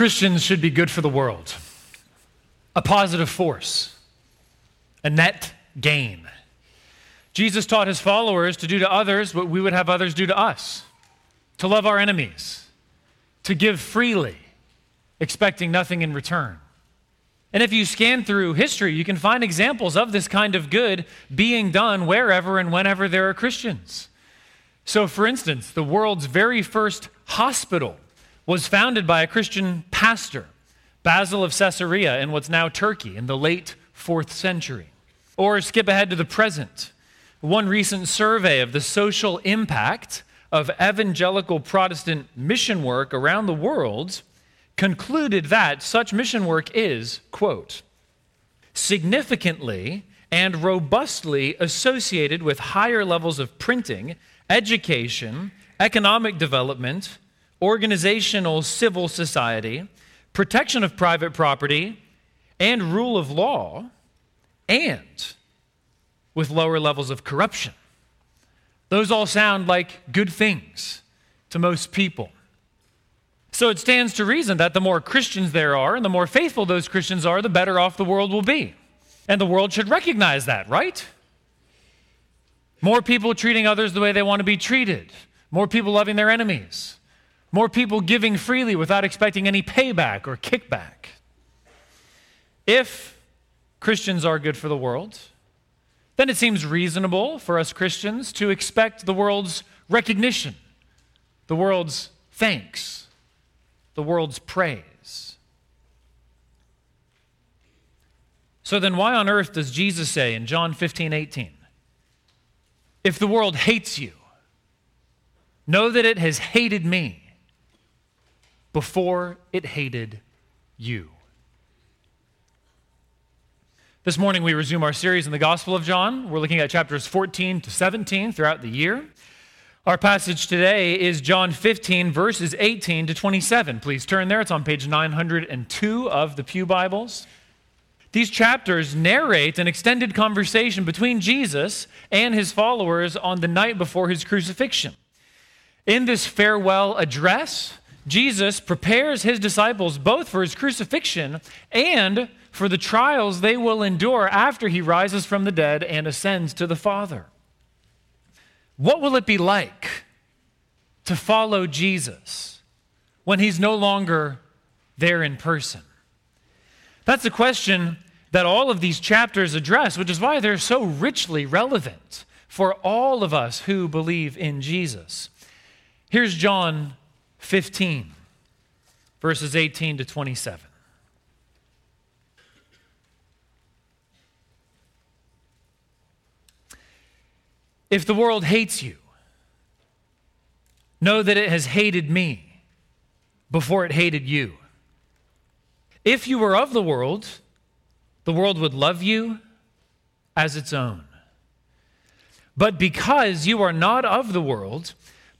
Christians should be good for the world, a positive force, a net gain. Jesus taught his followers to do to others what we would have others do to us, to love our enemies, to give freely, expecting nothing in return. And if you scan through history, you can find examples of this kind of good being done wherever and whenever there are Christians. So, for instance, the world's very first hospital was founded by a Christian pastor, Basil of Caesarea, in what's now Turkey, in the late 4th century. Or skip ahead to the present. One recent survey of the social impact of evangelical Protestant mission work around the world concluded that such mission work is, quote, significantly and robustly associated with higher levels of printing, education, economic development, organizational civil society, protection of private property, and rule of law, and with lower levels of corruption. Those all sound like good things to most people. So it stands to reason that the more Christians there are and the more faithful those Christians are, the better off the world will be. And the world should recognize that, right? More people treating others the way they want to be treated. More people loving their enemies. More people giving freely without expecting any payback or kickback. If Christians are good for the world, then it seems reasonable for us Christians to expect the world's recognition, the world's thanks, the world's praise. So then why on earth does Jesus say in John 15:18, if the world hates you, know that it has hated me before it hated you? This morning we resume our series in the Gospel of John. We're looking at chapters 14 to 17 throughout the year. Our passage today is John 15, verses 18 to 27. Please turn there. It's on page 902 of the Pew Bibles. These chapters narrate an extended conversation between Jesus and his followers on the night before his crucifixion. In this farewell address, Jesus prepares his disciples both for his crucifixion and for the trials they will endure after he rises from the dead and ascends to the Father. What will it be like to follow Jesus when he's no longer there in person? That's a question that all of these chapters address, which is why they're so richly relevant for all of us who believe in Jesus. Here's John 15, verses 18 to 27. If the world hates you, know that it has hated me before it hated you. If you were of the world would love you as its own. But because you are not of the world,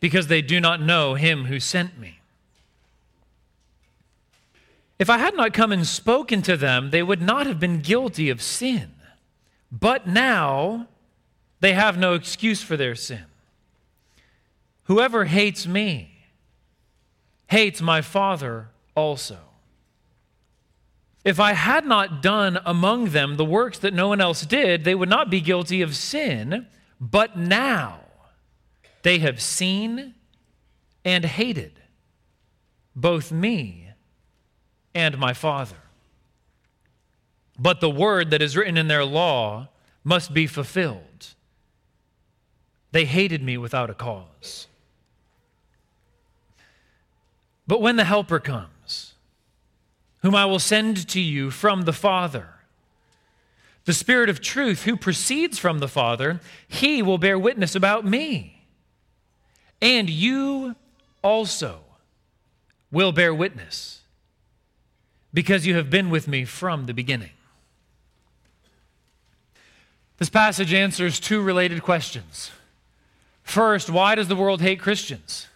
because they do not know him who sent me. If I had not come and spoken to them, they would not have been guilty of sin. But now they have no excuse for their sin. Whoever hates me hates my Father also. If I had not done among them the works that no one else did, they would not be guilty of sin, but now they have seen and hated both me and my Father. But the word that is written in their law must be fulfilled. They hated me without a cause. But when the Helper comes, whom I will send to you from the Father, the Spirit of truth who proceeds from the Father, he will bear witness about me. And you also will bear witness because you have been with me from the beginning. This passage answers two related questions. First, why does the world hate Christians?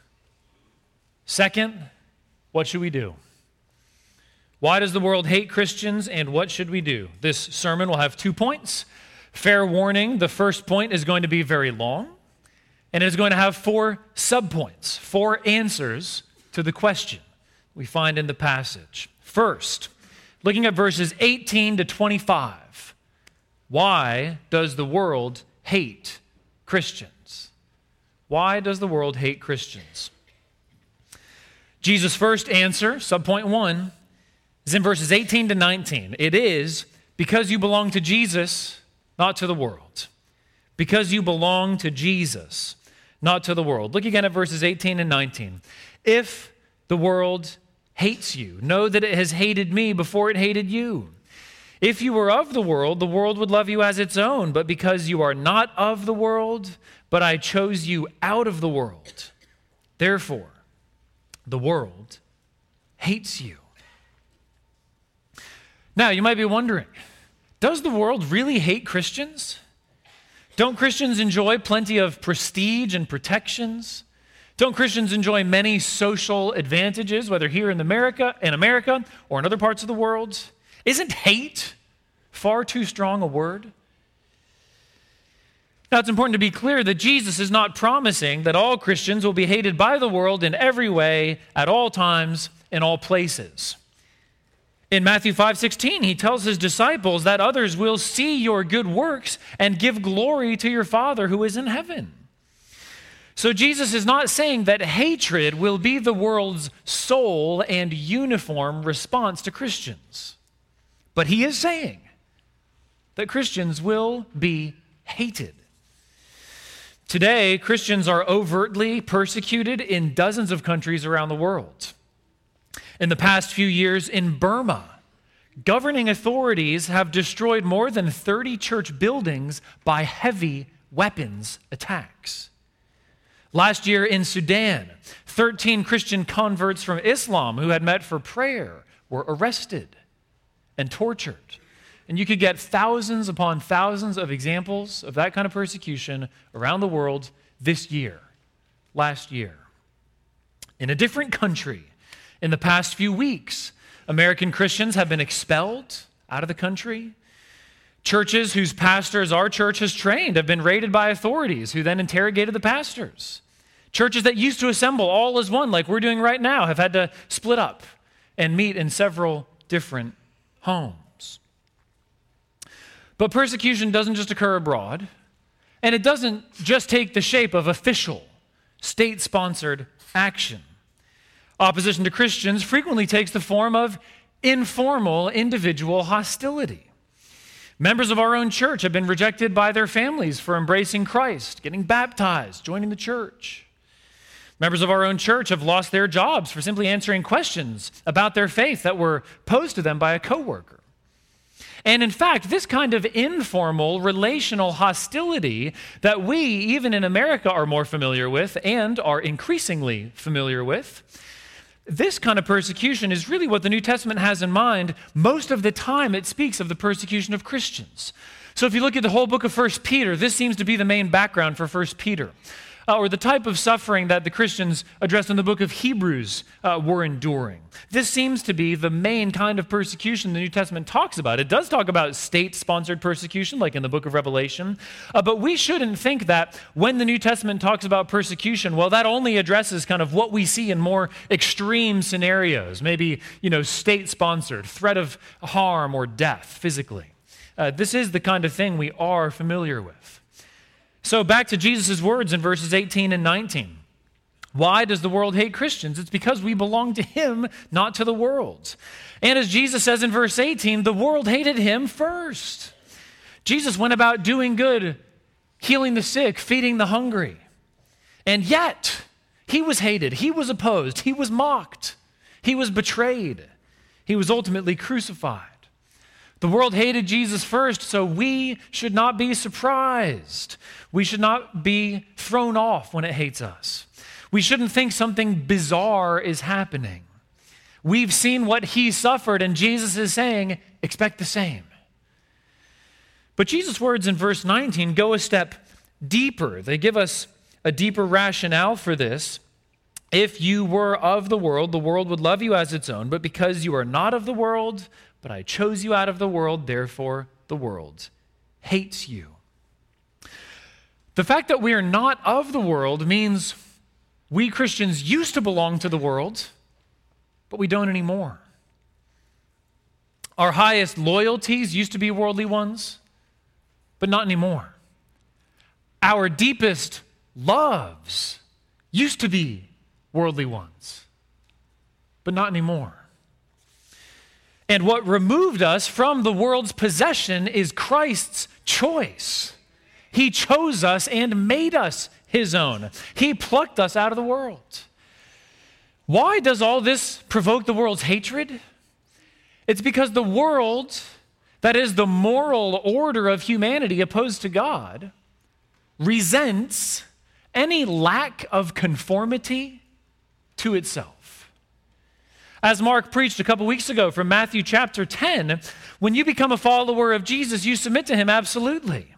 Second, what should we do? Why does the world hate Christians, and what should we do? This sermon will have 2 points. Fair warning, the first point is going to be very long, and it is going to have 4 subpoints, 4 answers to the question we find in the passage. First, looking at verses 18 to 25, why does the world hate Christians? Why does the world hate Christians? Jesus' first answer, subpoint 1, is in verses 18 to 19. It is because you belong to Jesus, not to the world. Because you belong to Jesus, not to the world. Look again at verses 18 and 19. If the world hates you, know that it has hated me before it hated you. If you were of the world would love you as its own, but because you are not of the world, but I chose you out of the world, therefore, the world hates you. Now, you might be wondering, does the world really hate Christians? Don't Christians enjoy plenty of prestige and protections? Don't Christians enjoy many social advantages, whether here in America, or in other parts of the world? Isn't hate far too strong a word? Now, it's important to be clear that Jesus is not promising that all Christians will be hated by the world in every way, at all times, in all places. In Matthew 5:16, he tells his disciples that others will see your good works and give glory to your Father who is in heaven. So Jesus is not saying that hatred will be the world's sole and uniform response to Christians. But he is saying that Christians will be hated. Today, Christians are overtly persecuted in dozens of countries around the world. In the past few years in Burma, governing authorities have destroyed more than 30 church buildings by heavy weapons attacks. Last year in Sudan, 13 Christian converts from Islam who had met for prayer were arrested and tortured. And you could get thousands upon thousands of examples of that kind of persecution around the world this year, last year. In a different country, in the past few weeks, American Christians have been expelled out of the country. Churches whose pastors our church has trained have been raided by authorities who then interrogated the pastors. Churches that used to assemble all as one, like we're doing right now, have had to split up and meet in several different homes. But persecution doesn't just occur abroad, and it doesn't just take the shape of official, state-sponsored action. Opposition to Christians frequently takes the form of informal individual hostility. Members of our own church have been rejected by their families for embracing Christ, getting baptized, joining the church. Members of our own church have lost their jobs for simply answering questions about their faith that were posed to them by a coworker. And in fact, this kind of informal, relational hostility that we, even in America, are more familiar with and are increasingly familiar with, this kind of persecution is really what the New Testament has in mind. Most of the time, it speaks of the persecution of Christians. So if you look at the whole book of 1 Peter, this seems to be the main background for 1 Peter, or the type of suffering that the Christians addressed in the book of Hebrews were enduring. This seems to be the main kind of persecution the New Testament talks about. It does talk about state-sponsored persecution, like in the book of Revelation, but we shouldn't think that when the New Testament talks about persecution, well, that only addresses kind of what we see in more extreme scenarios, maybe, state-sponsored, threat of harm or death physically. This is the kind of thing we are familiar with. So back to Jesus' words in verses 18 and 19. Why does the world hate Christians? It's because we belong to him, not to the world. And as Jesus says in verse 18, the world hated him first. Jesus went about doing good, healing the sick, feeding the hungry. And yet, he was hated, he was opposed, he was mocked, he was betrayed, he was ultimately crucified. The world hated Jesus first, so we should not be surprised. We should not be thrown off when it hates us. We shouldn't think something bizarre is happening. We've seen what he suffered, and Jesus is saying, expect the same. But Jesus' words in verse 19 go a step deeper. They give us a deeper rationale for this. If you were of the world would love you as its own, but because you are not of the world, but I chose you out of the world, therefore the world hates you. The fact that we are not of the world means we Christians used to belong to the world, but we don't anymore. Our highest loyalties used to be worldly ones, but not anymore. Our deepest loves used to be worldly ones, but not anymore. And what removed us from the world's possession is Christ's choice. He chose us and made us his own. He plucked us out of the world. Why does all this provoke the world's hatred? It's because the world, that is the moral order of humanity opposed to God, resents any lack of conformity to itself. As Mark preached a couple weeks ago from Matthew chapter 10, when you become a follower of Jesus, you submit to him absolutely.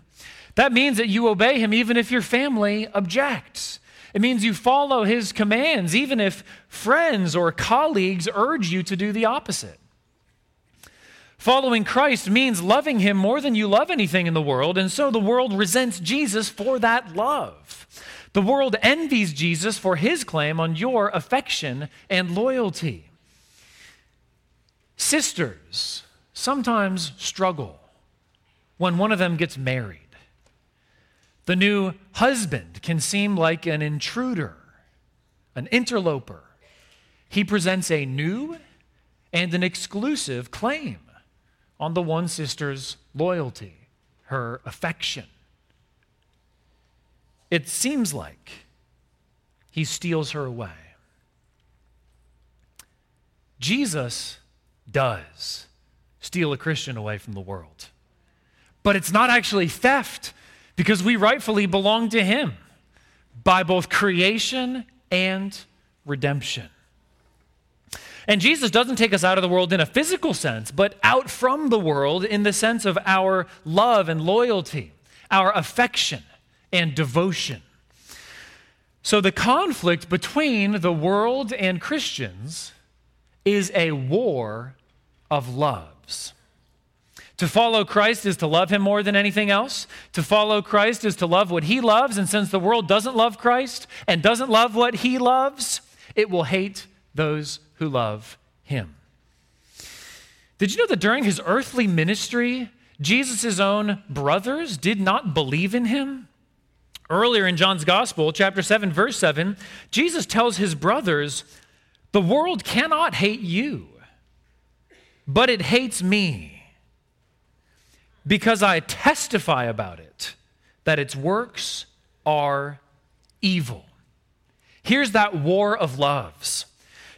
That means that you obey him even if your family objects. It means you follow his commands even if friends or colleagues urge you to do the opposite. Following Christ means loving him more than you love anything in the world, and so the world resents Jesus for that love. The world envies Jesus for his claim on your affection and loyalty. Sisters sometimes struggle when one of them gets married. The new husband can seem like an intruder, an interloper. He presents a new and an exclusive claim on the one sister's loyalty, her affection. It seems like he steals her away. Jesus does steal a Christian away from the world. But it's not actually theft, because we rightfully belong to him by both creation and redemption. And Jesus doesn't take us out of the world in a physical sense, but out from the world in the sense of our love and loyalty, our affection and devotion. So the conflict between the world and Christians is a war of loves. To follow Christ is to love him more than anything else. To follow Christ is to love what he loves, and since the world doesn't love Christ and doesn't love what he loves, it will hate those who love him. Did you know that during his earthly ministry, Jesus' own brothers did not believe in him? Earlier in John's Gospel, chapter 7, verse 7, Jesus tells his brothers, "The world cannot hate you, but it hates me, because I testify about it, that its works are evil." Here's that war of loves.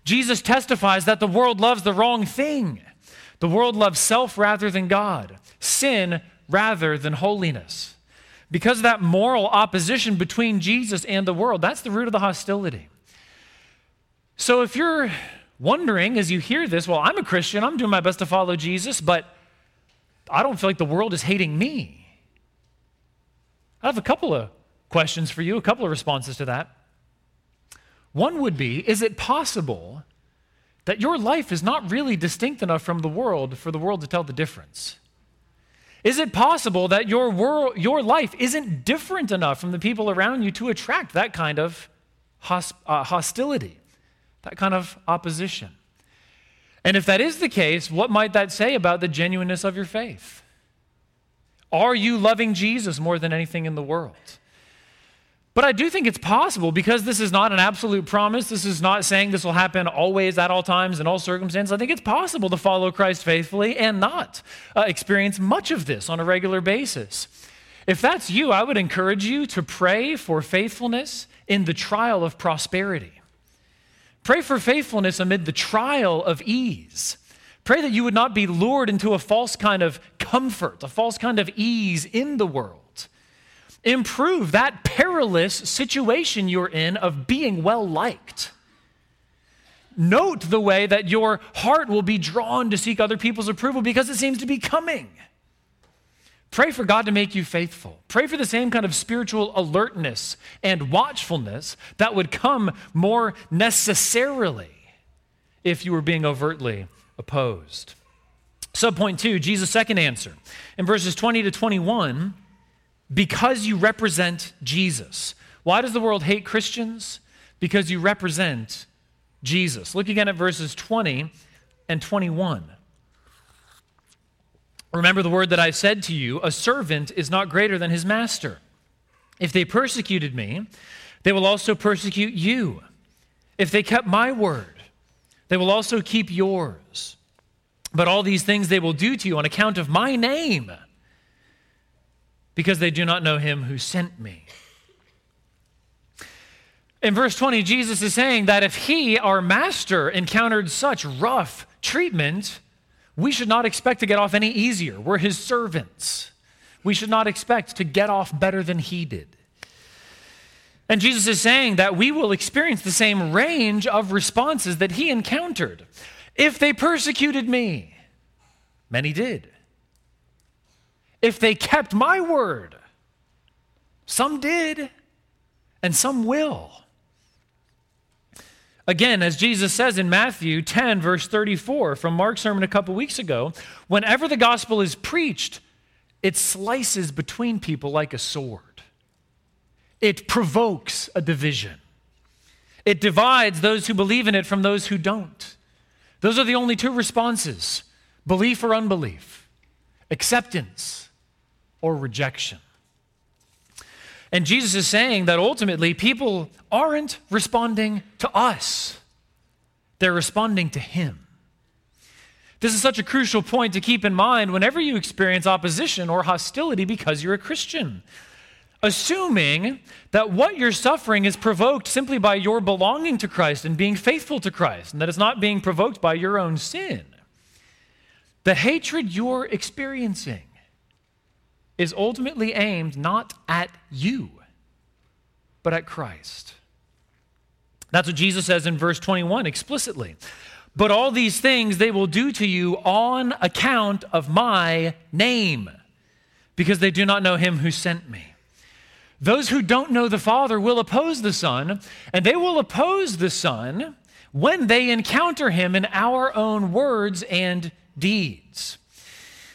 Jesus testifies that the world loves the wrong thing. The world loves self rather than God, sin rather than holiness. Because of that moral opposition between Jesus and the world, that's the root of the hostility. So if you're wondering as you hear this, well, I'm a Christian, I'm doing my best to follow Jesus, but I don't feel like the world is hating me. I have a couple of questions for you, a couple of responses to that. One would be, is it possible that your life is not really distinct enough from the world for the world to tell the difference? Is it possible that your life isn't different enough from the people around you to attract that kind of hostility, that kind of opposition? And if that is the case, what might that say about the genuineness of your faith? Are you loving Jesus more than anything in the world? But I do think it's possible, because this is not an absolute promise. This is not saying this will happen always, at all times, in all circumstances. I think it's possible to follow Christ faithfully and not experience much of this on a regular basis. If that's you, I would encourage you to pray for faithfulness in the trial of prosperity. Pray for faithfulness amid the trial of ease. Pray that you would not be lured into a false kind of comfort, a false kind of ease in the world. Improve that perilous situation you're in of being well-liked. note the way that your heart will be drawn to seek other people's approval because it seems to be coming. Pray for God to make you faithful. Pray for the same kind of spiritual alertness and watchfulness that would come more necessarily if you were being overtly opposed. Subpoint 2, Jesus' second answer. In verses 20 to 21, because you represent Jesus. Why does the world hate Christians? Because you represent Jesus. Look again at verses 20 and 21. Remember the word that I said to you, a servant is not greater than his master. If they persecuted me, they will also persecute you. If they kept my word, they will also keep yours. But all these things they will do to you on account of my name, because they do not know him who sent me. In verse 20, Jesus is saying that if he, our master, encountered such rough treatment, we should not expect to get off any easier. We're his servants. We should not expect to get off better than he did. And Jesus is saying that we will experience the same range of responses that he encountered. If they persecuted me, many did. If they kept my word, some did, and some will. Again, as Jesus says in Matthew 10, verse 34, from Mark's sermon a couple weeks ago, whenever the gospel is preached, it slices between people like a sword. It provokes a division. It divides those who believe in it from those who don't. Those are the only two responses, belief or unbelief, acceptance or rejection. And Jesus is saying that ultimately people aren't responding to us. They're responding to him. This is such a crucial point to keep in mind whenever you experience opposition or hostility because you're a Christian. Assuming that what you're suffering is provoked simply by your belonging to Christ and being faithful to Christ, and that it's not being provoked by your own sin. The hatred you're experiencing is ultimately aimed not at you, but at Christ. That's what Jesus says in verse 21 explicitly. But all these things they will do to you on account of my name, because they do not know him who sent me. Those who don't know the Father will oppose the Son, and they will oppose the Son when they encounter him in our own words and deeds.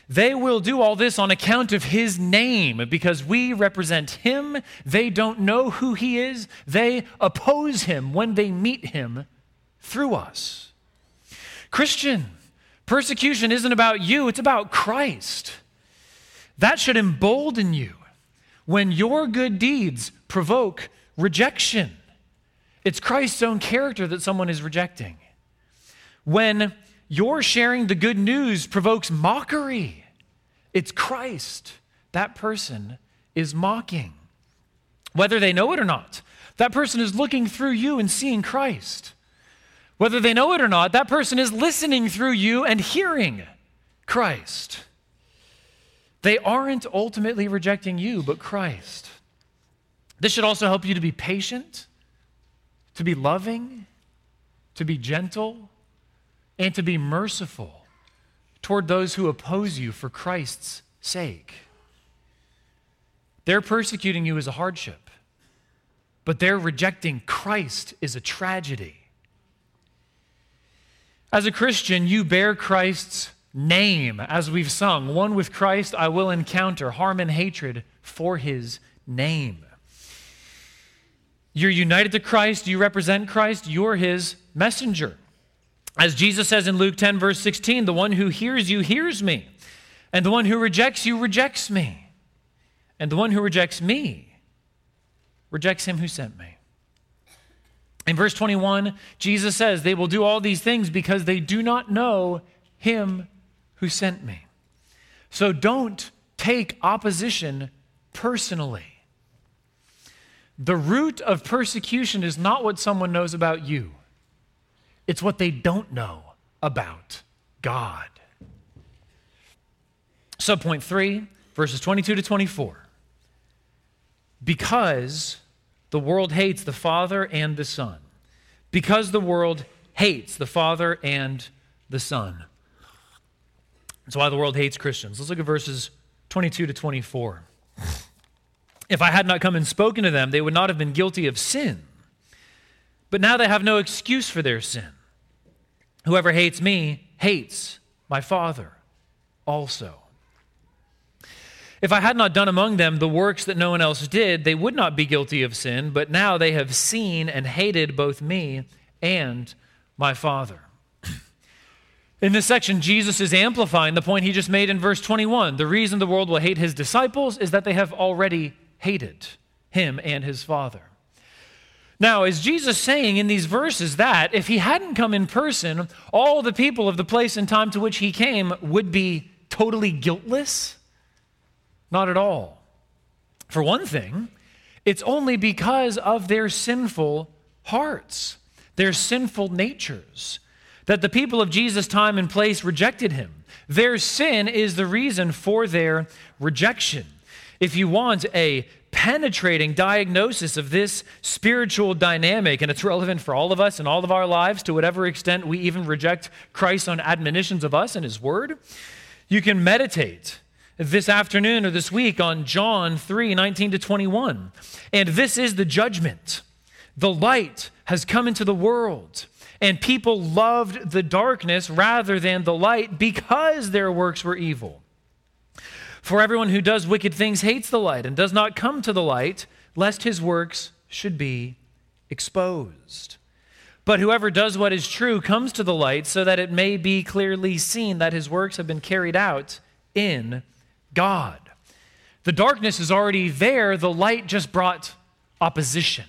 They will do all this on account of his name, because we represent him. They don't know who he is. They oppose him when they meet him through us. Christian, persecution isn't about you, it's about Christ. That should embolden you when your good deeds provoke rejection. It's Christ's own character that someone is rejecting. When your sharing the good news provokes mockery, it's Christ that person is mocking. Whether they know it or not, that person is looking through you and seeing Christ. Whether they know it or not, that person is listening through you and hearing Christ. They aren't ultimately rejecting you, but Christ. This should also help you to be patient, to be loving, to be gentle, and to be merciful toward those who oppose you for Christ's sake. They're persecuting you as a hardship, but their rejecting Christ is a tragedy. As a Christian, you bear Christ's name, as we've sung. One with Christ, I will encounter harm and hatred for his name. You're united to Christ, you represent Christ, you're his messenger. As Jesus says in Luke 10, verse 16, the one who hears you hears me, and the one who rejects you rejects me, and the one who rejects me rejects him who sent me. In verse 21, Jesus says, they will do all these things because they do not know him who sent me. So don't take opposition personally. The root of persecution is not what someone knows about you. It's what they don't know about God. Subpoint 3, verses 22 to 24. Because the world hates the Father and the Son. Because the world hates the Father and the Son. That's why the world hates Christians. Let's look at verses 22 to 24. If I had not come and spoken to them, they would not have been guilty of sin. But now they have no excuse for their sin. Whoever hates me hates my Father also. If I had not done among them the works that no one else did, they would not be guilty of sin, but now they have seen and hated both me and my Father. In this section, Jesus is amplifying the point he just made in verse 21. The reason the world will hate his disciples is that they have already hated him and his Father. Now, is Jesus saying in these verses that if he hadn't come in person, all the people of the place and time to which he came would be totally guiltless? Not at all. For one thing, it's only because of their sinful hearts, their sinful natures, that the people of Jesus' time and place rejected him. Their sin is the reason for their rejection. If you want a penetrating diagnosis of this spiritual dynamic, and it's relevant for all of us in all of our lives to whatever extent we even reject Christ's own admonitions of us and his word, you can meditate this afternoon or this week on John 3:19 to 21. And this is the judgment. The light has come into the world, and people loved the darkness rather than the light because their works were evil. For everyone who does wicked things hates the light and does not come to the light, lest his works should be exposed. But whoever does what is true comes to the light so that it may be clearly seen that his works have been carried out in God. The darkness is already there. The light just brought opposition,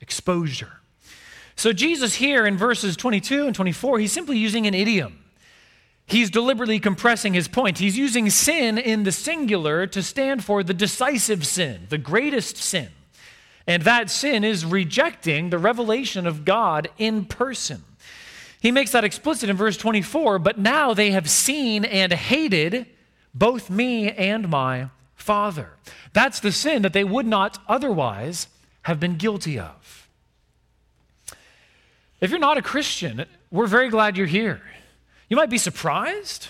exposure. So Jesus here in verses 22 and 24, he's simply using an idiom. He's deliberately compressing his point. He's using sin in the singular to stand for the decisive sin, the greatest sin. And that sin is rejecting the revelation of God in person. He makes that explicit in verse 24, but now they have seen and hated both me and my Father. That's the sin that they would not otherwise have been guilty of. If you're not a Christian, we're very glad you're here. You might be surprised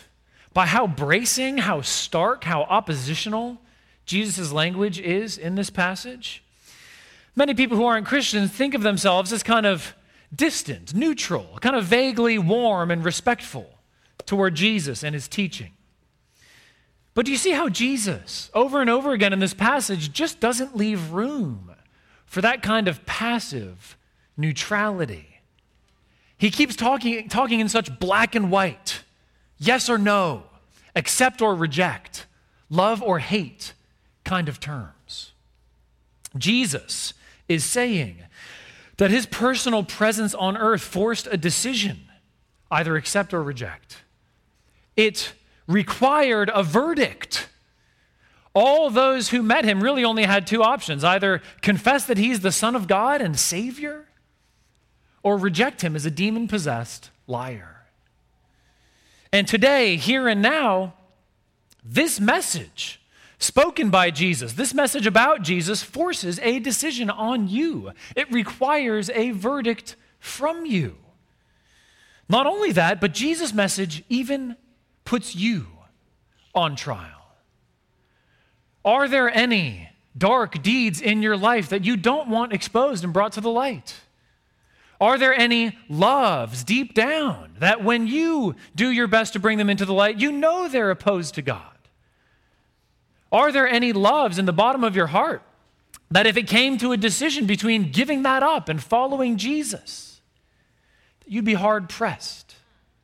by how bracing, how stark, how oppositional Jesus' language is in this passage. Many people who aren't Christians think of themselves as kind of distant, neutral, kind of vaguely warm and respectful toward Jesus and his teaching. But do you see how Jesus, over and over again in this passage, just doesn't leave room for that kind of passive neutrality? He keeps talking in such black and white, yes or no, accept or reject, love or hate kind of terms. Jesus is saying that his personal presence on earth forced a decision, either accept or reject. It required a verdict. All those who met him really only had two options, either confess that he's the Son of God and Savior, or reject him as a demon-possessed liar. And today, here and now, this message spoken by Jesus, this message about Jesus, forces a decision on you. It requires a verdict from you. Not only that, but Jesus' message even puts you on trial. Are there any dark deeds in your life that you don't want exposed and brought to the light? Are there any loves deep down that when you do your best to bring them into the light, you know they're opposed to God? Are there any loves in the bottom of your heart that if it came to a decision between giving that up and following Jesus, you'd be hard-pressed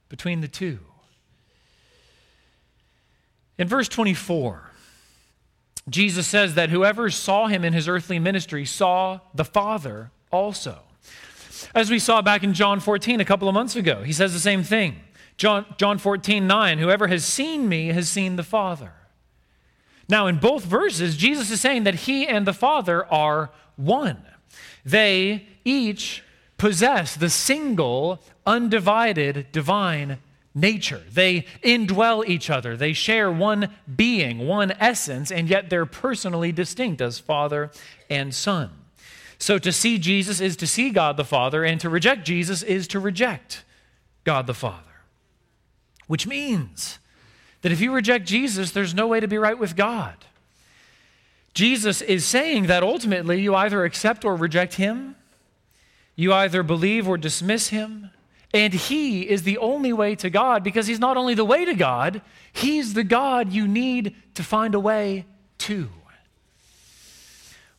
between the two? In verse 24, Jesus says that whoever saw him in his earthly ministry saw the Father also. As we saw back in John 14 a couple of months ago, he says the same thing. John 14:9, whoever has seen me has seen the Father. Now in both verses, Jesus is saying that he and the Father are one. They each possess the single, undivided, divine nature. They indwell each other. They share one being, one essence, and yet they're personally distinct as Father and Son. So to see Jesus is to see God the Father, and to reject Jesus is to reject God the Father. Which means that if you reject Jesus, there's no way to be right with God. Jesus is saying that ultimately you either accept or reject him, you either believe or dismiss him, and he is the only way to God, because he's not only the way to God, he's the God you need to find a way to.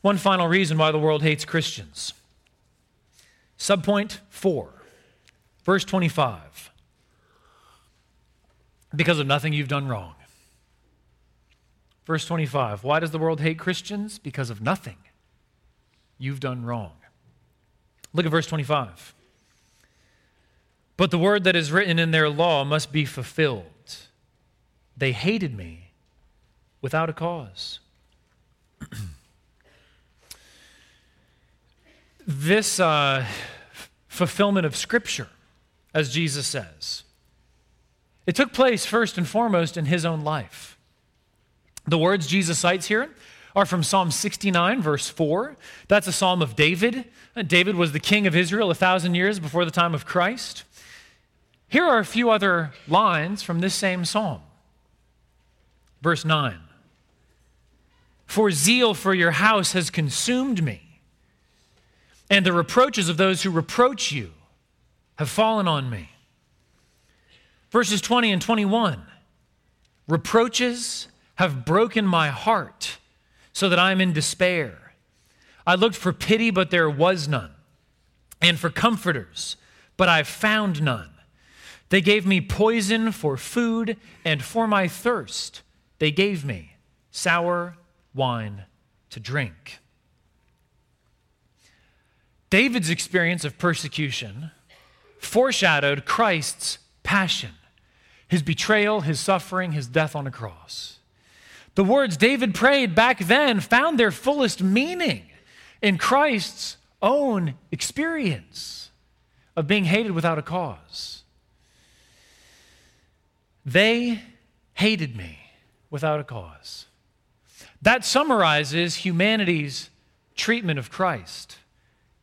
One final reason why the world hates Christians. Subpoint 4, verse 25. Because of nothing you've done wrong. Verse 25, why does the world hate Christians? Because of nothing you've done wrong. Look at verse 25. But the word that is written in their law must be fulfilled. They hated me without a cause. This fulfillment of Scripture, as Jesus says, it took place first and foremost in his own life. The words Jesus cites here are from Psalm 69, verse 4. That's a psalm of David. David was the king of Israel 1,000 years before the time of Christ. Here are a few other lines from this same psalm. Verse 9. For zeal for your house has consumed me, and the reproaches of those who reproach you have fallen on me. Verses 20 and 21, reproaches have broken my heart so that I am in despair. I looked for pity, but there was none, and for comforters, but I found none. They gave me poison for food, and for my thirst, they gave me sour wine to drink. David's experience of persecution foreshadowed Christ's passion, his betrayal, his suffering, his death on a cross. The words David prayed back then found their fullest meaning in Christ's own experience of being hated without a cause. They hated me without a cause. That summarizes humanity's treatment of Christ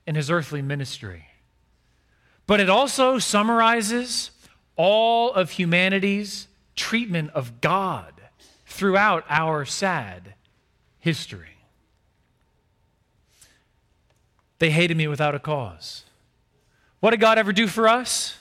in his earthly ministry. But it also summarizes all of humanity's treatment of God throughout our sad history. They hated me without a cause. What did God ever do for us?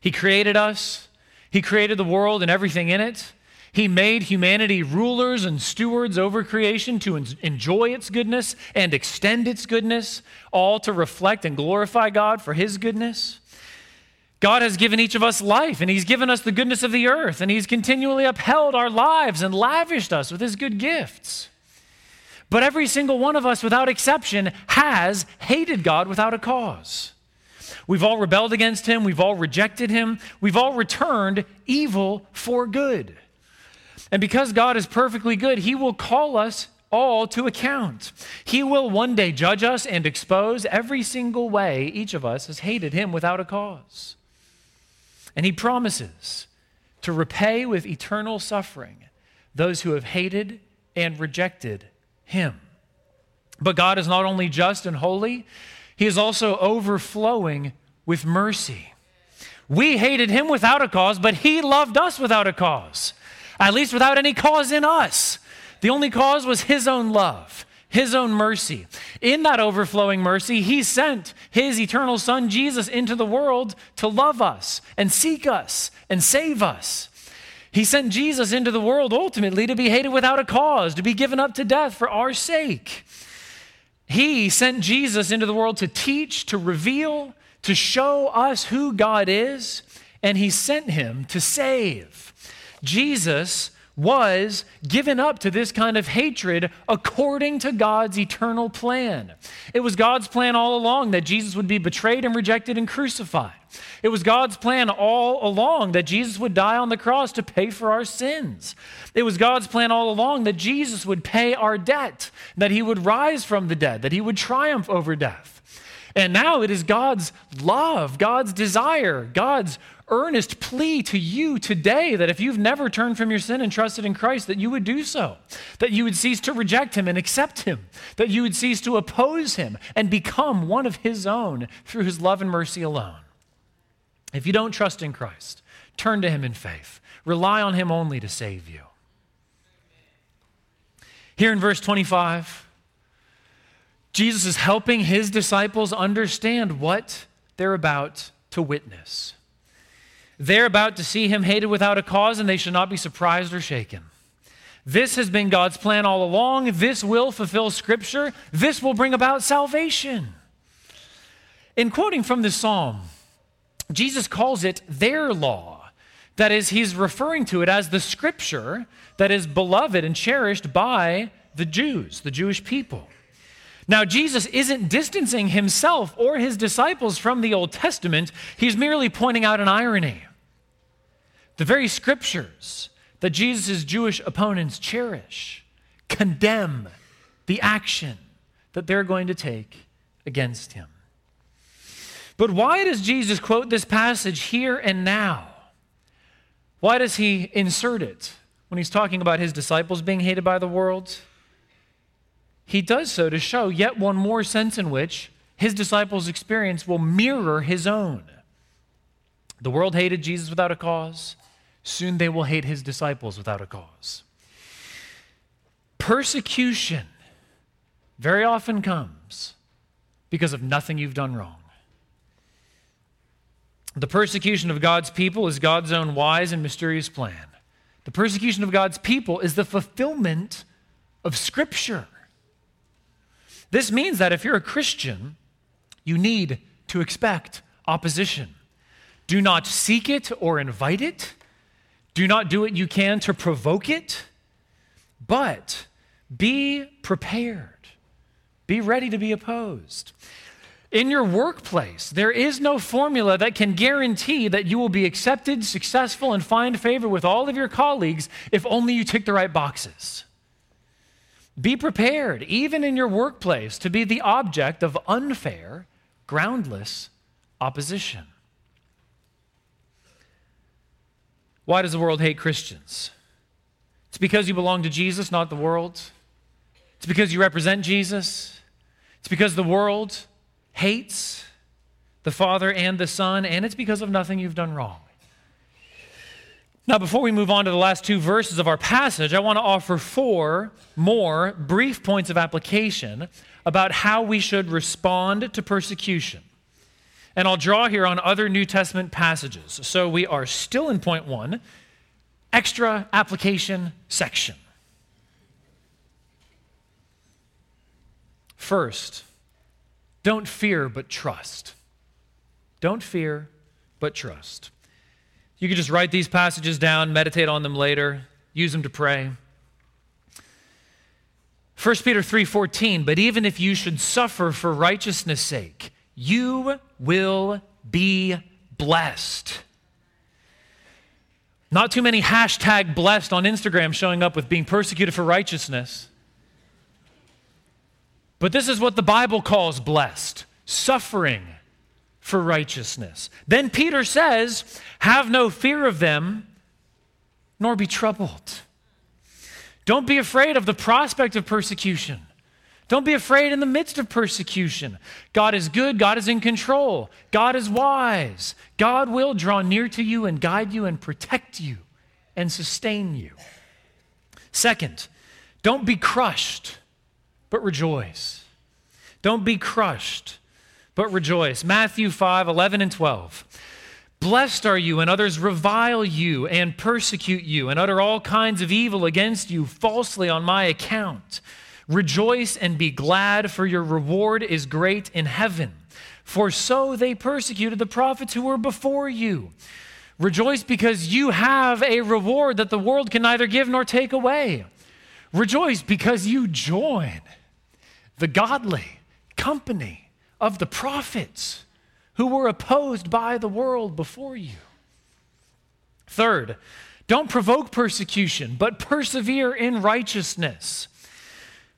He created us. He created the world and everything in it. He made humanity rulers and stewards over creation to enjoy its goodness and extend its goodness, all to reflect and glorify God for his goodness. God has given each of us life, and he's given us the goodness of the earth, and he's continually upheld our lives and lavished us with his good gifts. But every single one of us, without exception, has hated God without a cause. We've all rebelled against him. We've all rejected him. We've all returned evil for good. And because God is perfectly good, he will call us all to account. He will one day judge us and expose every single way each of us has hated him without a cause. And he promises to repay with eternal suffering those who have hated and rejected him. But God is not only just and holy, he is also overflowing with mercy. We hated him without a cause, but he loved us without a cause. At least without any cause in us. The only cause was his own love, his own mercy. In that overflowing mercy, he sent his eternal son, Jesus, into the world to love us and seek us and save us. He sent Jesus into the world ultimately to be hated without a cause, to be given up to death for our sake. He sent Jesus into the world to teach, to reveal, to show us who God is, and he sent him to save. Jesus was given up to this kind of hatred according to God's eternal plan. It was God's plan all along that Jesus would be betrayed and rejected and crucified. It was God's plan all along that Jesus would die on the cross to pay for our sins. It was God's plan all along that Jesus would pay our debt, that he would rise from the dead, that he would triumph over death. And now it is God's love, God's desire, God's earnest plea to you today that if you've never turned from your sin and trusted in Christ, that you would do so, that you would cease to reject him and accept him, that you would cease to oppose him and become one of his own through his love and mercy alone. If you don't trust in Christ, turn to him in faith. Rely on him only to save you. Here in verse 25, Jesus is helping his disciples understand what they're about to witness. They're about to see him hated without a cause, and they should not be surprised or shaken. This has been God's plan all along. This will fulfill Scripture. This will bring about salvation. In quoting from this psalm, Jesus calls it their law. That is, he's referring to it as the Scripture that is beloved and cherished by the Jews, the Jewish people. Now, Jesus isn't distancing himself or his disciples from the Old Testament. He's merely pointing out an irony. The very Scriptures that Jesus' Jewish opponents cherish condemn the action that they're going to take against him. But why does Jesus quote this passage here and now? Why does he insert it when he's talking about his disciples being hated by the world? He does so to show yet one more sense in which his disciples' experience will mirror his own. The world hated Jesus without a cause. Soon they will hate his disciples without a cause. Persecution very often comes because of nothing you've done wrong. The persecution of God's people is God's own wise and mysterious plan. The persecution of God's people is the fulfillment of Scripture. This means that if you're a Christian, you need to expect opposition. Do not seek it or invite it. Do not do what you can to provoke it. But be prepared. Be ready to be opposed. In your workplace, there is no formula that can guarantee that you will be accepted, successful, and find favor with all of your colleagues if only you tick the right boxes. Be prepared, even in your workplace, to be the object of unfair, groundless opposition. Why does the world hate Christians? It's because you belong to Jesus, not the world. It's because you represent Jesus. It's because the world hates the Father and the Son, and it's because of nothing you've done wrong. Now, before we move on to the last two verses of our passage, I want to offer four more brief points of application about how we should respond to persecution. And I'll draw here on other New Testament passages. So we are still in point one, extra application section. First, don't fear but trust. Don't fear but trust. You could just write these passages down, meditate on them later, use them to pray. 1 Peter 3:14, but even if you should suffer for righteousness' sake, you will be blessed. Not too many hashtag blessed on Instagram showing up with being persecuted for righteousness. But this is what the Bible calls blessed, suffering for righteousness. Then Peter says, have no fear of them, nor be troubled. Don't be afraid of the prospect of persecution. Don't be afraid in the midst of persecution. God is good. God is in control. God is wise. God will draw near to you and guide you and protect you and sustain you. Second, don't be crushed, but rejoice. Don't be crushed, but rejoice. Matthew 5:11-12. Blessed are you when others revile you and persecute you and utter all kinds of evil against you falsely on my account. Rejoice and be glad, for your reward is great in heaven. For so they persecuted the prophets who were before you. Rejoice because you have a reward that the world can neither give nor take away. Rejoice because you join the godly company of the prophets who were opposed by the world before you. Third, don't provoke persecution, but persevere in righteousness.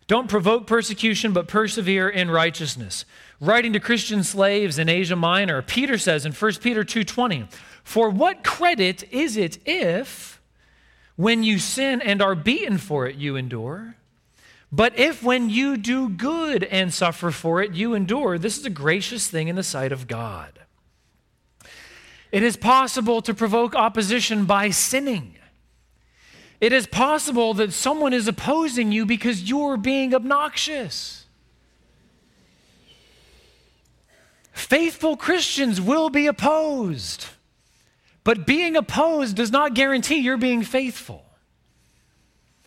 Don't provoke persecution, but persevere in righteousness. Writing to Christian slaves in Asia Minor, Peter says in 1 Peter 2:20, for what credit is it if, when you sin and are beaten for it, you endure? But if when you do good and suffer for it, you endure, this is a gracious thing in the sight of God. It is possible to provoke opposition by sinning. It is possible that someone is opposing you because you're being obnoxious. Faithful Christians will be opposed, but being opposed does not guarantee you're being faithful.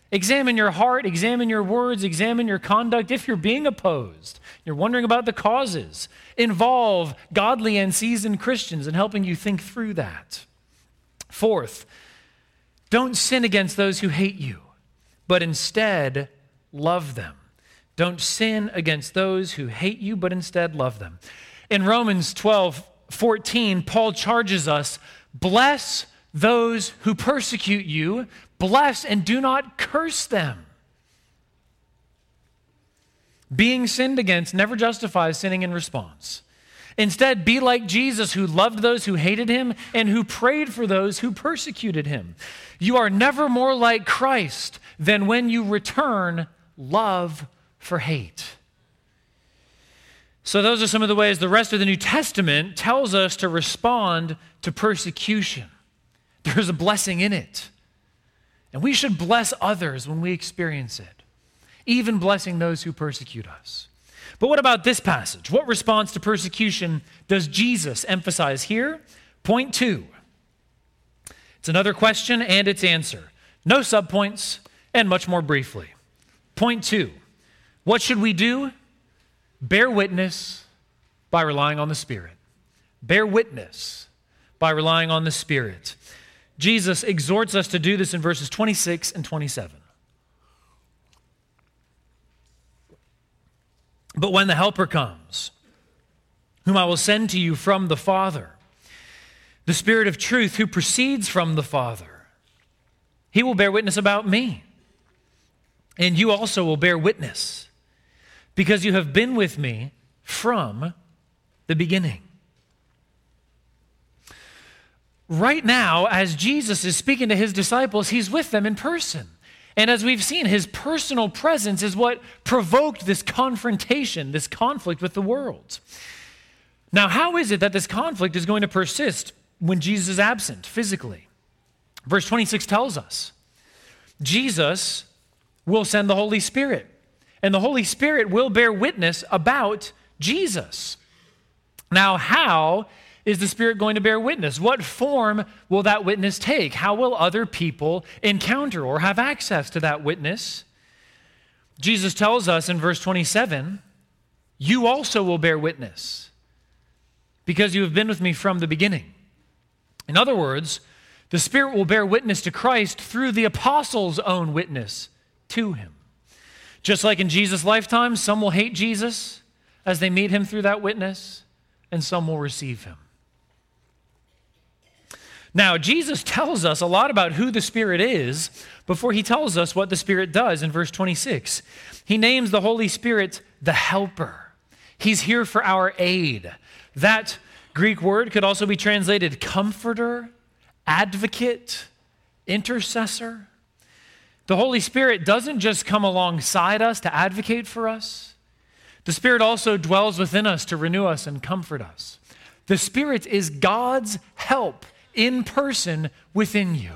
Examine your heart, examine your words, examine your conduct. If you're being opposed, you're wondering about the causes, involve godly and seasoned Christians in helping you think through that. Fourth, don't sin against those who hate you, but instead love them. Don't sin against those who hate you, but instead love them. In Romans 12:14, Paul charges us, bless those who persecute you, bless and do not curse them. Being sinned against never justifies sinning in response. Instead, be like Jesus, who loved those who hated him and who prayed for those who persecuted him. You are never more like Christ than when you return love for hate. So those are some of the ways the rest of the New Testament tells us to respond to persecution. There's a blessing in it. And we should bless others when we experience it, even blessing those who persecute us. But what about this passage? What response to persecution does Jesus emphasize here? Point two. It's another question and its answer. No subpoints and much more briefly. Point two. What should we do? Bear witness by relying on the Spirit. Bear witness by relying on the Spirit. Jesus exhorts us to do this in verses 26 and 27. But when the Helper comes, whom I will send to you from the Father, the Spirit of truth who proceeds from the Father, he will bear witness about me. And you also will bear witness, because you have been with me from the beginning. Right now, as Jesus is speaking to his disciples, he's with them in person. And as we've seen, his personal presence is what provoked this confrontation, this conflict with the world. Now, how is it that this conflict is going to persist when Jesus is absent physically? Verse 26 tells us, Jesus will send the Holy Spirit, and the Holy Spirit will bear witness about Jesus. Now, how is the Spirit going to bear witness? What form will that witness take? How will other people encounter or have access to that witness? Jesus tells us in verse 27, you also will bear witness because you have been with me from the beginning. In other words, the Spirit will bear witness to Christ through the apostles' own witness to him. Just like in Jesus' lifetime, some will hate Jesus as they meet him through that witness, and some will receive him. Now, Jesus tells us a lot about who the Spirit is before he tells us what the Spirit does in verse 26. He names the Holy Spirit the Helper. He's here for our aid. That Greek word could also be translated comforter, advocate, intercessor. The Holy Spirit doesn't just come alongside us to advocate for us. The Spirit also dwells within us to renew us and comfort us. The Spirit is God's help in person within you.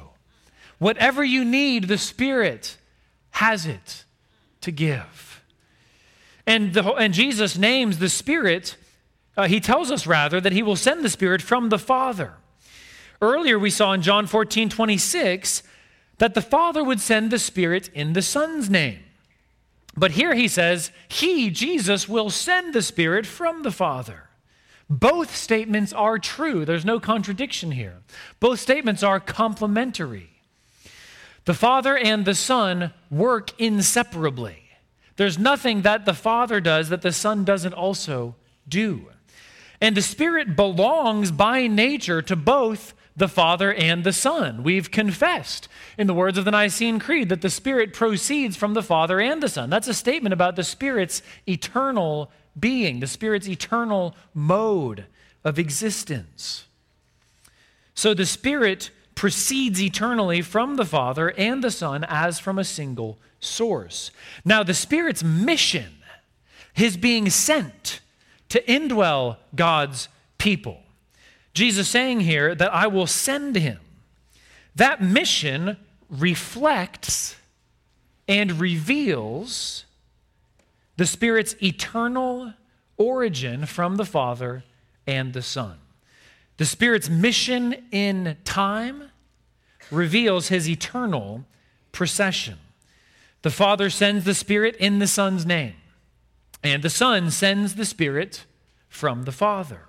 Whatever you need, the Spirit has it to give. And Jesus names the Spirit, he tells us rather, that he will send the Spirit from the Father. Earlier we saw in John 14:26 that the Father would send the Spirit in the Son's name. But here he says, he, Jesus, will send the Spirit from the Father. Both statements are true. There's no contradiction here. Both statements are complementary. The Father and the Son work inseparably. There's nothing that the Father does that the Son doesn't also do. And the Spirit belongs by nature to both the Father and the Son. We've confessed, in the words of the Nicene Creed, that the Spirit proceeds from the Father and the Son. That's a statement about the Spirit's eternal being, the Spirit's eternal mode of existence. So the Spirit proceeds eternally from the Father and the Son as from a single source. Now, the Spirit's mission, his being sent to indwell God's people, Jesus saying here that I will send him. That mission reflects and reveals the Spirit's eternal origin from the Father and the Son. The Spirit's mission in time reveals his eternal procession. The Father sends the Spirit in the Son's name, and the Son sends the Spirit from the Father,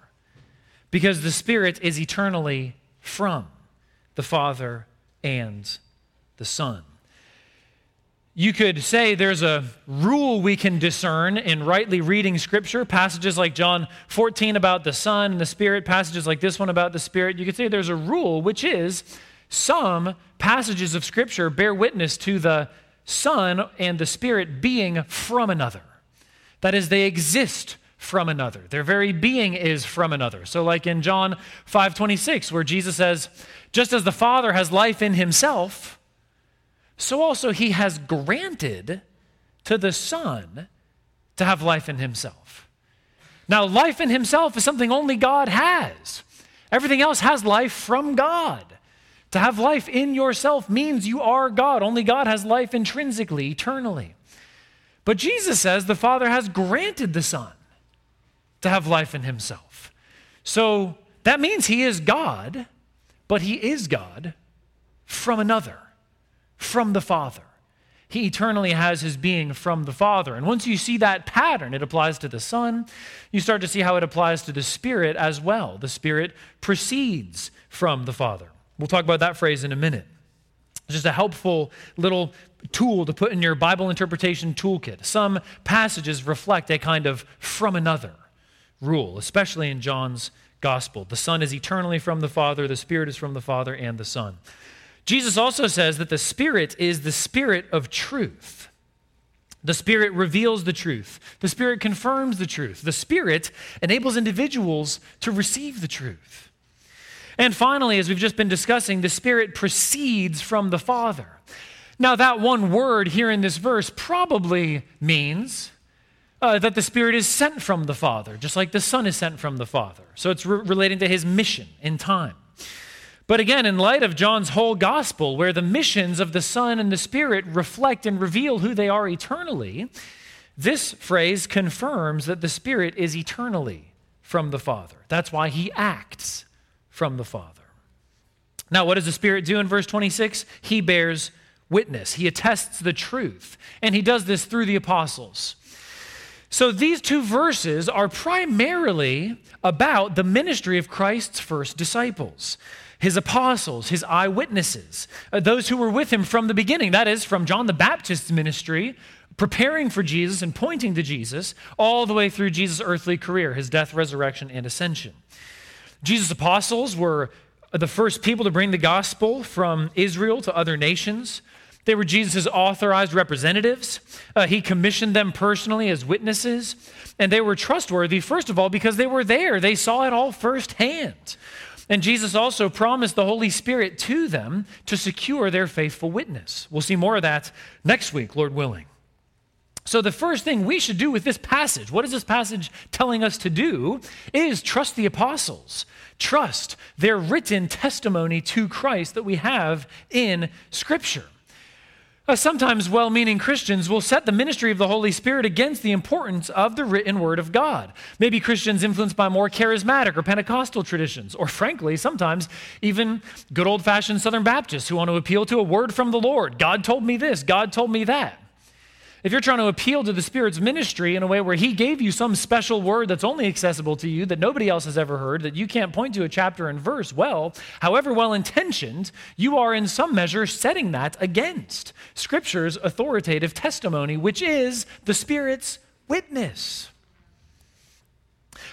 because the Spirit is eternally from the Father and the Son. You could say there's a rule we can discern in rightly reading Scripture, passages like John 14 about the Son and the Spirit, passages like this one about the Spirit. You could say there's a rule, which is some passages of Scripture bear witness to the Son and the Spirit being from another. That is, they exist from another. Their very being is from another. So like in John 5:26, where Jesus says, just as the Father has life in himself, so also he has granted to the Son to have life in himself. Now, life in himself is something only God has. Everything else has life from God. To have life in yourself means you are God. Only God has life intrinsically, eternally. But Jesus says the Father has granted the Son to have life in himself. So that means he is God, but he is God from another, from the Father. He eternally has his being from the Father. And once you see that pattern, it applies to the Son, you start to see how it applies to the Spirit as well. The Spirit proceeds from the Father. We'll talk about that phrase in a minute. It's just a helpful little tool to put in your Bible interpretation toolkit. Some passages reflect a kind of from another rule, especially in John's Gospel. The Son is eternally from the Father, the Spirit is from the Father and the Son. Jesus also says that the Spirit is the Spirit of truth. The Spirit reveals the truth. The Spirit confirms the truth. The Spirit enables individuals to receive the truth. And finally, as we've just been discussing, the Spirit proceeds from the Father. Now, that one word here in this verse probably means that the Spirit is sent from the Father, just like the Son is sent from the Father. So it's relating to his mission in time. But again, in light of John's whole gospel, where the missions of the Son and the Spirit reflect and reveal who they are eternally, this phrase confirms that the Spirit is eternally from the Father. That's why he acts from the Father. Now, what does the Spirit do in verse 26? He bears witness. He attests the truth, and he does this through the apostles. So these two verses are primarily about the ministry of Christ's first disciples, his apostles, his eyewitnesses, those who were with him from the beginning, that is, from John the Baptist's ministry, preparing for Jesus and pointing to Jesus, all the way through Jesus' earthly career, his death, resurrection, and ascension. Jesus' apostles were the first people to bring the gospel from Israel to other nations. They were Jesus' authorized representatives. He commissioned them personally as witnesses, and they were trustworthy, first of all, because they were there. They saw it all firsthand. And Jesus also promised the Holy Spirit to them to secure their faithful witness. We'll see more of that next week, Lord willing. So the first thing we should do with this passage, what is this passage telling us to do, is trust the apostles. Trust their written testimony to Christ that we have in Scripture. Sometimes well-meaning Christians will set the ministry of the Holy Spirit against the importance of the written Word of God. Maybe Christians influenced by more charismatic or Pentecostal traditions, or frankly, sometimes even good old-fashioned Southern Baptists who want to appeal to a word from the Lord. God told me this, God told me that. If you're trying to appeal to the Spirit's ministry in a way where he gave you some special word that's only accessible to you, that nobody else has ever heard, that you can't point to a chapter and verse, well, however well-intentioned, you are in some measure setting that against Scripture's authoritative testimony, which is the Spirit's witness.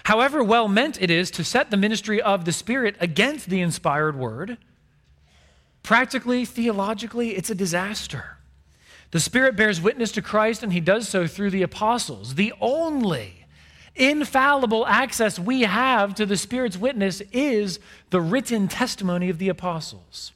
However well meant it is to set the ministry of the Spirit against the inspired word, practically, theologically, it's a disaster. The Spirit bears witness to Christ, and he does so through the apostles. The only infallible access we have to the Spirit's witness is the written testimony of the apostles.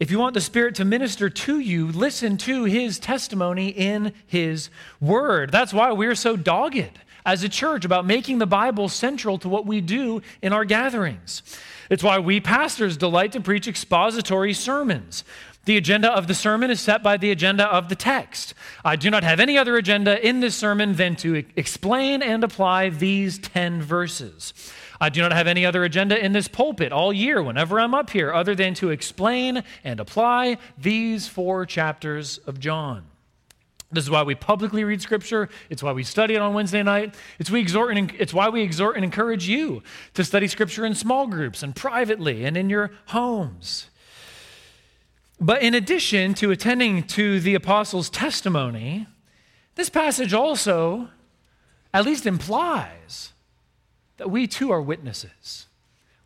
If you want the Spirit to minister to you, listen to his testimony in his word. That's why we're so dogged as a church about making the Bible central to what we do in our gatherings. It's why we pastors delight to preach expository sermons. The agenda of the sermon is set by the agenda of the text. I do not have any other agenda in this sermon than to explain and apply these 10 verses. I do not have any other agenda in this pulpit all year whenever I'm up here other than to explain and apply these 4 chapters of John. This is why we publicly read Scripture. It's why we study it on Wednesday night. It's why we exhort and encourage you to study Scripture in small groups and privately and in your homes. But in addition to attending to the apostles' testimony, this passage also at least implies that we too are witnesses.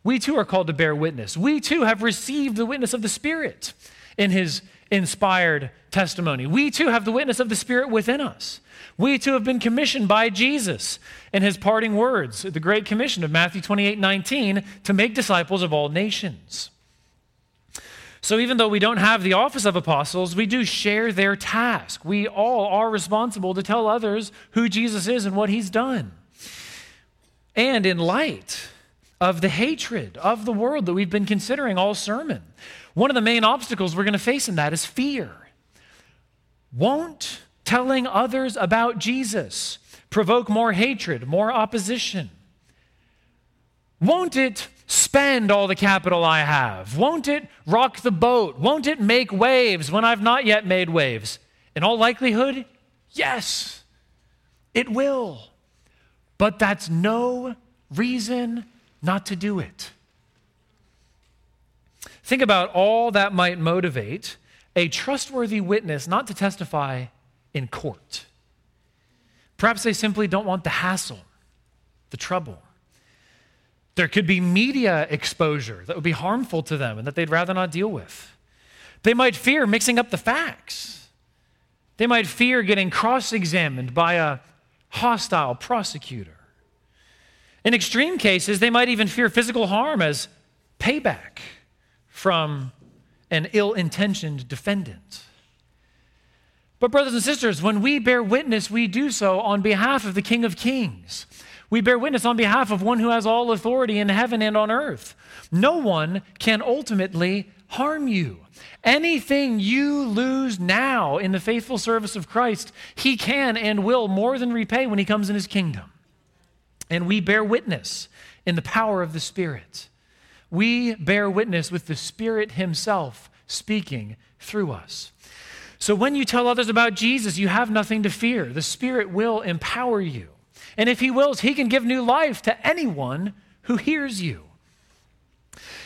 We too are called to bear witness. We too have received the witness of the Spirit in his inspired testimony. We too have the witness of the Spirit within us. We too have been commissioned by Jesus in his parting words, the Great Commission of Matthew 28:19, to make disciples of all nations. So even though we don't have the office of apostles, we do share their task. We all are responsible to tell others who Jesus is and what he's done. And in light of the hatred of the world that we've been considering all sermon, one of the main obstacles we're going to face in that is fear. Won't telling others about Jesus provoke more hatred, more opposition? Won't it spend all the capital I have? Won't it rock the boat? Won't it make waves when I've not yet made waves? In all likelihood, yes, it will. But that's no reason not to do it. Think about all that might motivate a trustworthy witness not to testify in court. Perhaps they simply don't want the hassle, the trouble. There could be media exposure that would be harmful to them and that they'd rather not deal with. They might fear mixing up the facts. They might fear getting cross-examined by a hostile prosecutor. In extreme cases, they might even fear physical harm as payback from an ill-intentioned defendant. But brothers and sisters, when we bear witness, we do so on behalf of the King of Kings. We bear witness on behalf of one who has all authority in heaven and on earth. No one can ultimately harm you. Anything you lose now in the faithful service of Christ, he can and will more than repay when he comes in his kingdom. And we bear witness in the power of the Spirit. We bear witness with the Spirit himself speaking through us. So when you tell others about Jesus, you have nothing to fear. The Spirit will empower you. And if he wills, he can give new life to anyone who hears you.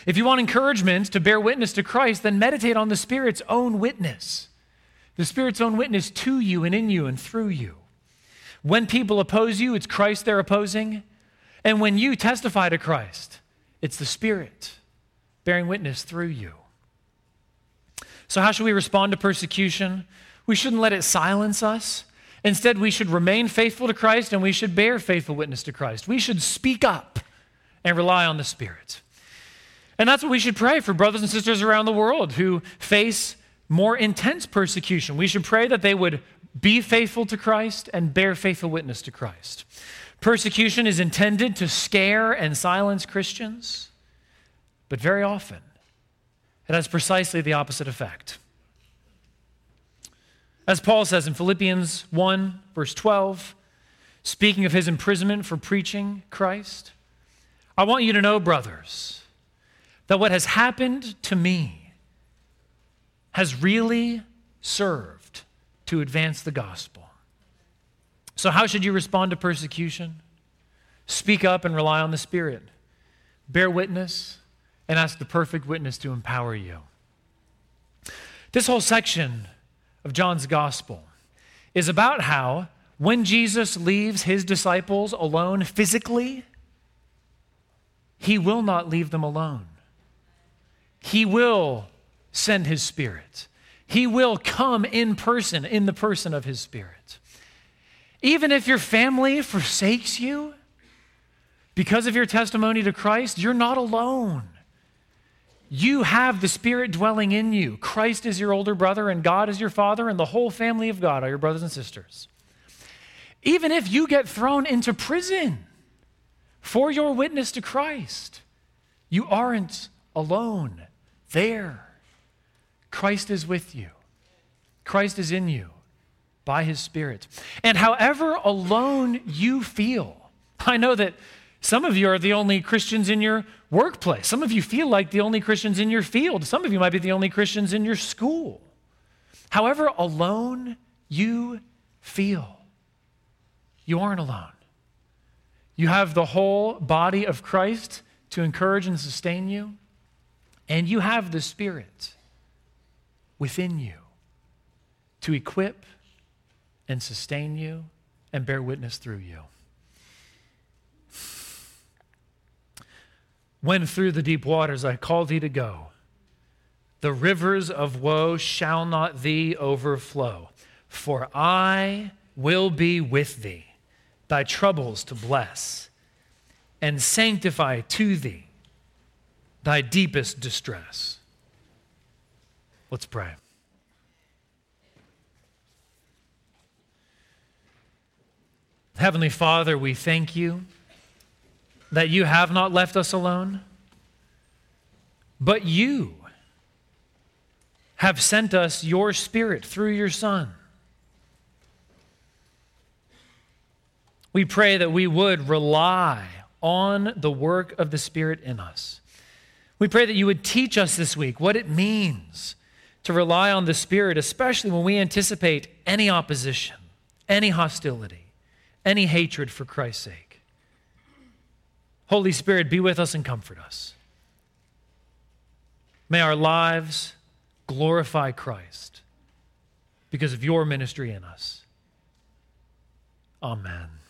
If you want encouragement to bear witness to Christ, then meditate on the Spirit's own witness. The Spirit's own witness to you and in you and through you. When people oppose you, it's Christ they're opposing. And when you testify to Christ, it's the Spirit bearing witness through you. So how should we respond to persecution? We shouldn't let it silence us. Instead, we should remain faithful to Christ and we should bear faithful witness to Christ. We should speak up and rely on the Spirit. And that's what we should pray for brothers and sisters around the world who face more intense persecution. We should pray that they would be faithful to Christ and bear faithful witness to Christ. Persecution is intended to scare and silence Christians, but very often it has precisely the opposite effect. As Paul says in Philippians 1, verse 12, speaking of his imprisonment for preaching Christ, I want you to know, brothers, that what has happened to me has really served to advance the gospel. So how should you respond to persecution? Speak up and rely on the Spirit. Bear witness and ask the perfect witness to empower you. This whole section of John's gospel is about how when Jesus leaves his disciples alone physically He will not leave them alone. He will send his Spirit. He will come in person, in the person of his Spirit. Even if your family forsakes you, because of your testimony to Christ, you're not alone. You have the Spirit dwelling in you. Christ is your older brother, and God is your Father, and the whole family of God are your brothers and sisters. Even if you get thrown into prison for your witness to Christ, you aren't alone there. Christ is with you. Christ is in you by his Spirit. And however alone you feel, I know that some of you are the only Christians in your workplace. Some of you feel like the only Christians in your field. Some of you might be the only Christians in your school. However alone you feel, you aren't alone. You have the whole body of Christ to encourage and sustain you, and you have the Spirit within you to equip and sustain you and bear witness through you. When through the deep waters I call thee to go, the rivers of woe shall not thee overflow, for I will be with thee, thy troubles to bless, and sanctify to thee thy deepest distress. Let's pray. Heavenly Father, we thank you that you have not left us alone, but you have sent us your Spirit through your Son. We pray that we would rely on the work of the Spirit in us. We pray that you would teach us this week what it means to rely on the Spirit, especially when we anticipate any opposition, any hostility, any hatred for Christ's sake. Holy Spirit, be with us and comfort us. May our lives glorify Christ because of your ministry in us. Amen.